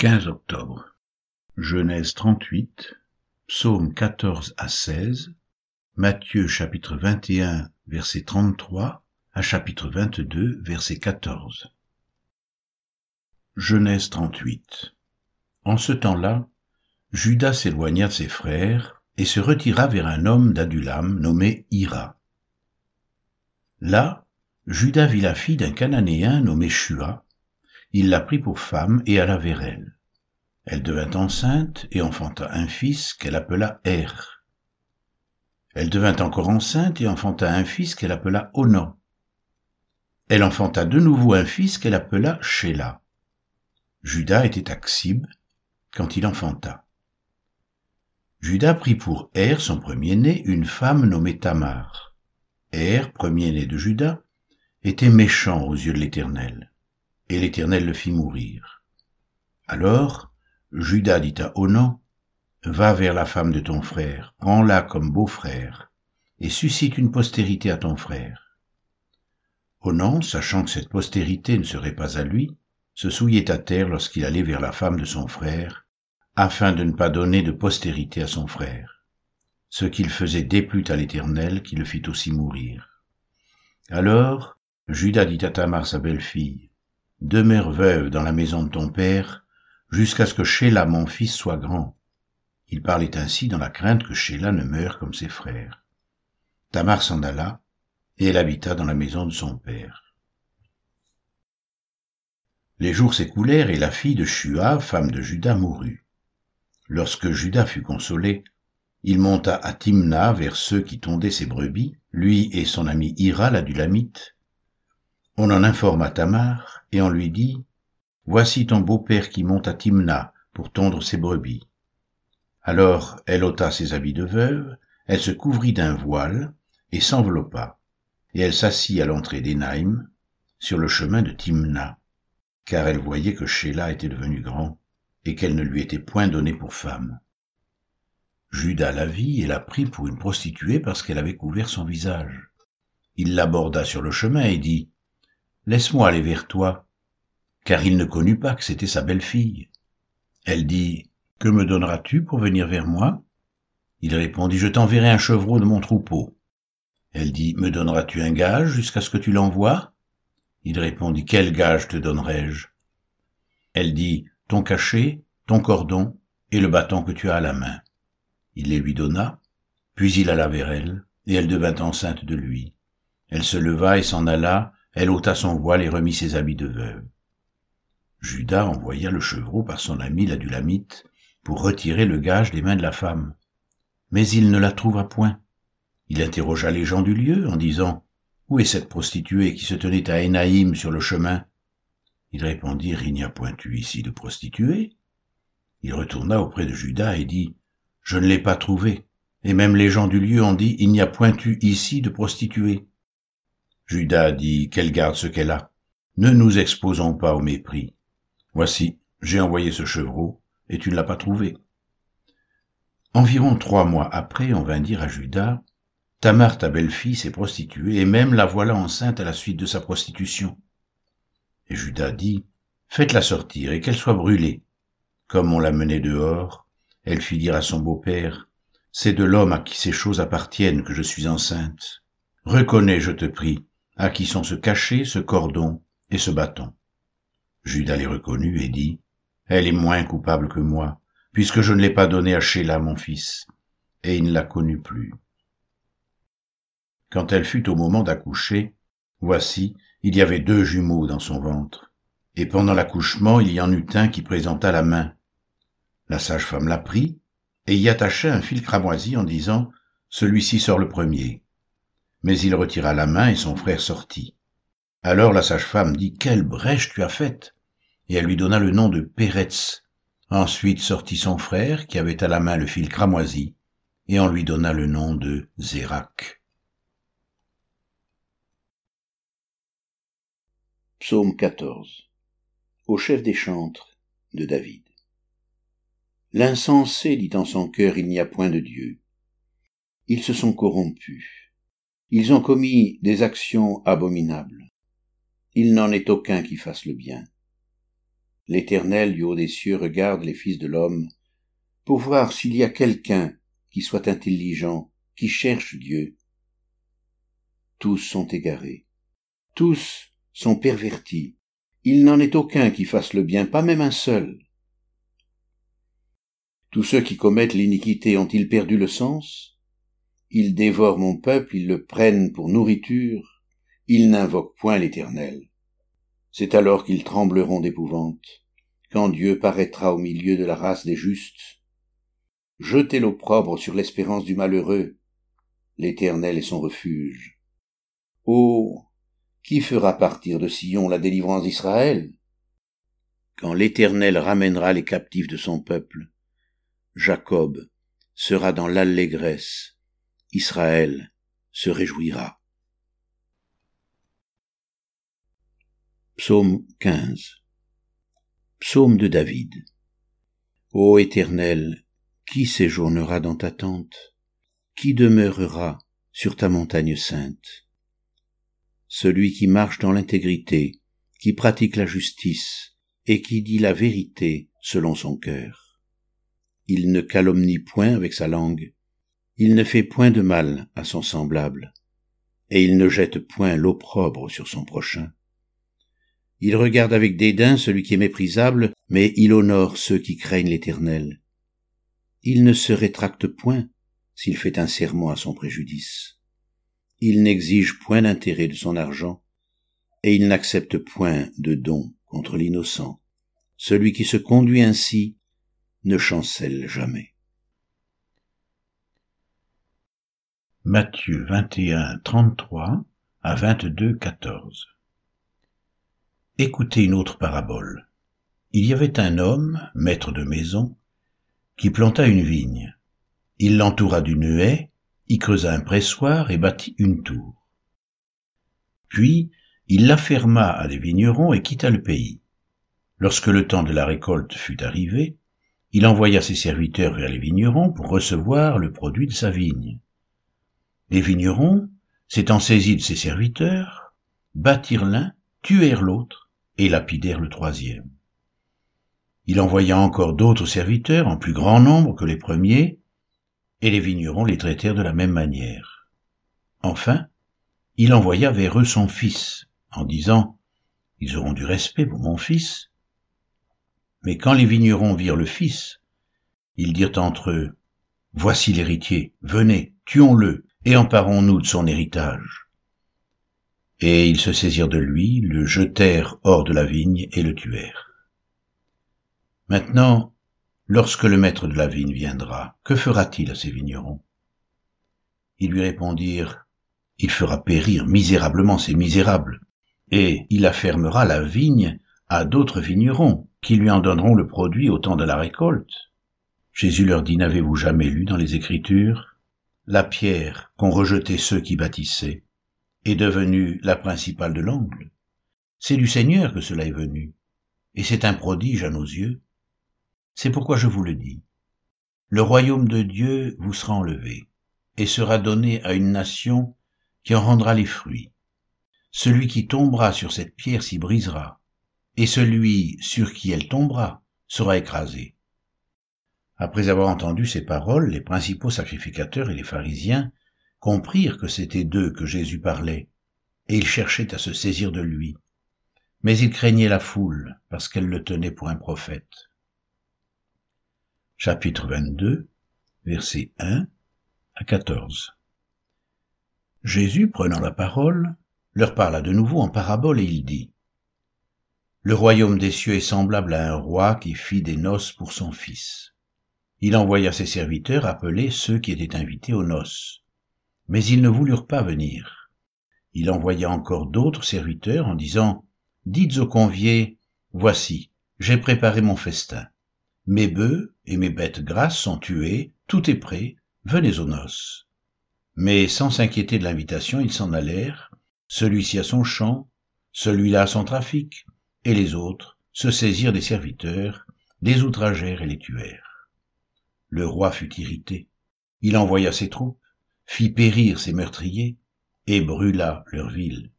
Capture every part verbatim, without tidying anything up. quinze octobre. Genèse trente-huit, Psaumes quatorze à seize, Matthieu chapitre vingt et un, verset trente-trois à chapitre vingt-deux, verset quatorze. Genèse trente-huit. En ce temps-là, Juda s'éloigna de ses frères et se retira vers un homme d'Adulam nommé Ira. Là, Juda vit la fille d'un Cananéen nommé Shua. Il la prit pour femme et alla vers elle. Elle devint enceinte et enfanta un fils qu'elle appela Er. Elle devint encore enceinte et enfanta un fils qu'elle appela Onan. Elle enfanta de nouveau un fils qu'elle appela Shéla. Juda était à Xib quand il enfanta. Juda prit pour Er, son premier-né, une femme nommée Tamar. Er, premier-né de Juda, était méchant aux yeux de l'Éternel. Et l'Éternel le fit mourir. Alors, Juda dit à Onan, « Va vers la femme de ton frère, prends-la comme beau-frère, et suscite une postérité à ton frère. » Onan, sachant que cette postérité ne serait pas à lui, se souillait à terre lorsqu'il allait vers la femme de son frère, afin de ne pas donner de postérité à son frère. Ce qu'il faisait déplut à l'Éternel, qui le fit aussi mourir. Alors, Juda dit à Tamar, sa belle-fille, « Demeure veuve dans la maison de ton père, jusqu'à ce que Shéla, mon fils, soit grand. » Il parlait ainsi dans la crainte que Shéla ne meure comme ses frères. Tamar s'en alla, et elle habita dans la maison de son père. Les jours s'écoulèrent, et la fille de Shua, femme de Juda, mourut. Lorsque Juda fut consolé, il monta à Timna vers ceux qui tondaient ses brebis, lui et son ami Ira, l'Adulamite. On en informa Tamar, et on lui dit, « Voici ton beau-père qui monte à Timna pour tondre ses brebis. » Alors elle ôta ses habits de veuve, elle se couvrit d'un voile, et s'enveloppa, et elle s'assit à l'entrée d'Enaïm, sur le chemin de Timna, car elle voyait que Shéla était devenu grand, et qu'elle ne lui était point donnée pour femme. Juda la vit et la prit pour une prostituée parce qu'elle avait couvert son visage. Il l'aborda sur le chemin et dit, « Laisse-moi aller vers toi. » Car il ne connut pas que c'était sa belle-fille. Elle dit, « Que me donneras-tu pour venir vers moi ?» Il répondit, « Je t'enverrai un chevreau de mon troupeau. » Elle dit, « Me donneras-tu un gage jusqu'à ce que tu l'envoies ?» Il répondit, « Quel gage te donnerai-je » Elle dit, « Ton cachet, ton cordon et le bâton que tu as à la main. » Il les lui donna, puis il alla vers elle, et elle devint enceinte de lui. Elle se leva et s'en alla, elle ôta son voile et remit ses habits de veuve. Juda envoya le chevreau par son ami l'Adulamite pour retirer le gage des mains de la femme. Mais il ne la trouva point. Il interrogea les gens du lieu en disant « Où est cette prostituée qui se tenait à Enaïm sur le chemin ?» Ils répondirent « Il n'y a point eu ici de prostituée. » Il retourna auprès de Juda et dit « Je ne l'ai pas trouvée. » Et même les gens du lieu ont dit « Il n'y a point eu ici de prostituée. » Juda dit, « Qu'elle garde ce qu'elle a. Ne nous exposons pas au mépris. Voici, j'ai envoyé ce chevreau, et tu ne l'as pas trouvé. » Environ trois mois après, on vint dire à Juda, « Tamar, ta belle-fille, s'est prostituée, et même la voilà enceinte à la suite de sa prostitution. » Et Juda dit, « Faites-la sortir, et qu'elle soit brûlée. » Comme on la menait dehors, elle fit dire à son beau-père, « C'est de l'homme à qui ces choses appartiennent que je suis enceinte. Reconnais, je te prie, à qui sont ce cachet, ce cordon et ce bâton. » Juda les reconnut et dit, « Elle est moins coupable que moi, puisque je ne l'ai pas donnée à Shéla, mon fils. » Et il ne la connut plus. Quand elle fut au moment d'accoucher, voici, il y avait deux jumeaux dans son ventre, et pendant l'accouchement, il y en eut un qui présenta la main. La sage-femme la prit, et y attacha un fil cramoisi en disant, « Celui-ci sort le premier. » Mais il retira la main et son frère sortit. Alors la sage-femme dit « Quelle brèche tu as faite !» Et elle lui donna le nom de Pérez. Ensuite sortit son frère qui avait à la main le fil cramoisi et on lui donna le nom de Zérach. Psaume quatorze. Au chef des chantres de David. L'insensé dit en son cœur « Il n'y a point de Dieu. » Ils se sont corrompus. Ils ont commis des actions abominables. Il n'en est aucun qui fasse le bien. L'Éternel du haut des cieux regarde les fils de l'homme pour voir s'il y a quelqu'un qui soit intelligent, qui cherche Dieu. Tous sont égarés, tous sont pervertis, il n'en est aucun qui fasse le bien, pas même un seul. Tous ceux qui commettent l'iniquité ont-ils perdu le sens? Ils dévorent mon peuple, ils le prennent pour nourriture, ils n'invoquent point l'Éternel. C'est alors qu'ils trembleront d'épouvante, quand Dieu paraîtra au milieu de la race des justes. Jetez l'opprobre sur l'espérance du malheureux, l'Éternel est son refuge. Oh, qui fera partir de Sion la délivrance d'Israël? Quand l'Éternel ramènera les captifs de son peuple, Jacob sera dans l'allégresse, Israël se réjouira. Psaume quinze. Psaume de David. Ô Éternel, qui séjournera dans ta tente? Qui demeurera sur ta montagne sainte? Celui qui marche dans l'intégrité, qui pratique la justice, et qui dit la vérité selon son cœur. Il ne calomnie point avec sa langue, il ne fait point de mal à son semblable, et il ne jette point l'opprobre sur son prochain. Il regarde avec dédain celui qui est méprisable, mais il honore ceux qui craignent l'Éternel. Il ne se rétracte point s'il fait un serment à son préjudice. Il n'exige point d'intérêt de son argent, et il n'accepte point de don contre l'innocent. Celui qui se conduit ainsi ne chancelle jamais. Matthieu vingt et un, trente-trois à vingt-deux, quatorze. Écoutez une autre parabole. Il y avait un homme, maître de maison, qui planta une vigne. Il l'entoura d'une haie, y creusa un pressoir et bâtit une tour. Puis, il la ferma à des vignerons et quitta le pays. Lorsque le temps de la récolte fut arrivé, il envoya ses serviteurs vers les vignerons pour recevoir le produit de sa vigne. Les vignerons, s'étant saisis de ses serviteurs, battirent l'un, tuèrent l'autre et lapidèrent le troisième. Il envoya encore d'autres serviteurs en plus grand nombre que les premiers, et les vignerons les traitèrent de la même manière. Enfin, il envoya vers eux son fils, en disant « Ils auront du respect pour mon fils ». Mais quand les vignerons virent le fils, ils dirent entre eux, « Voici l'héritier, venez, tuons-le, et emparons-nous de son héritage. » Et ils se saisirent de lui, le jetèrent hors de la vigne et le tuèrent. Maintenant, lorsque le maître de la vigne viendra, que fera-t-il à ces vignerons? Ils lui répondirent, « Il fera périr misérablement ces misérables, et il affermera la vigne à d'autres vignerons, qui lui en donneront le produit au temps de la récolte. » Jésus leur dit, « N'avez-vous jamais lu dans les Écritures la pierre qu'ont rejetée ceux qui bâtissaient est devenue la principale de l'angle? C'est du Seigneur que cela est venu, et c'est un prodige à nos yeux. C'est pourquoi je vous le dis, le royaume de Dieu vous sera enlevé, et sera donné à une nation qui en rendra les fruits. Celui qui tombera sur cette pierre s'y brisera, et celui sur qui elle tombera sera écrasé. » Après avoir entendu ces paroles, les principaux sacrificateurs et les pharisiens comprirent que c'était d'eux que Jésus parlait, et ils cherchaient à se saisir de lui. Mais ils craignaient la foule, parce qu'elle le tenait pour un prophète. Chapitre vingt-deux, versets un à quatorze. Jésus, prenant la parole, leur parla de nouveau en parabole et il dit, « Le royaume des cieux est semblable à un roi qui fit des noces pour son fils. Il envoya ses serviteurs appeler ceux qui étaient invités aux noces. Mais ils ne voulurent pas venir. Il envoya encore d'autres serviteurs en disant, « Dites aux conviés, voici, j'ai préparé mon festin. Mes bœufs et mes bêtes grasses sont tués, tout est prêt, venez aux noces. » Mais sans s'inquiéter de l'invitation, ils s'en allèrent, celui-ci à son champ, celui-là à son trafic, et les autres se saisirent des serviteurs, les outragèrent et les tuèrent. Le roi fut irrité. Il envoya ses troupes, fit périr ses meurtriers, et brûla leur ville.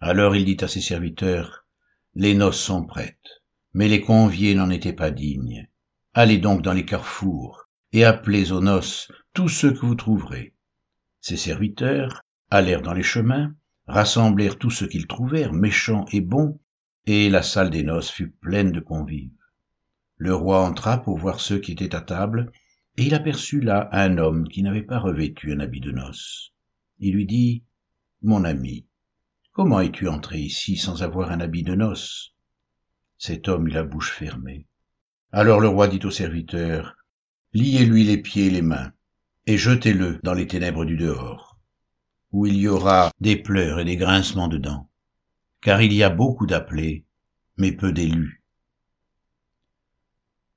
Alors il dit à ses serviteurs, « Les noces sont prêtes, mais les conviés n'en étaient pas dignes. Allez donc dans les carrefours et appelez aux noces tous ceux que vous trouverez. » Ses serviteurs allèrent dans les chemins, rassemblèrent tous ceux qu'ils trouvèrent, méchants et bons, et la salle des noces fut pleine de convives. Le roi entra pour voir ceux qui étaient à table, et il aperçut là un homme qui n'avait pas revêtu un habit de noces. Il lui dit : « Mon ami, comment es-tu entré ici sans avoir un habit de noces ? » Cet homme eut la bouche fermée. Alors le roi dit aux serviteurs : « Liez-lui les pieds et les mains, et jetez-le dans les ténèbres du dehors, où il y aura des pleurs et des grincements de dents, car il y a beaucoup d'appelés, mais peu d'élus.